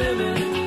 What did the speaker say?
living.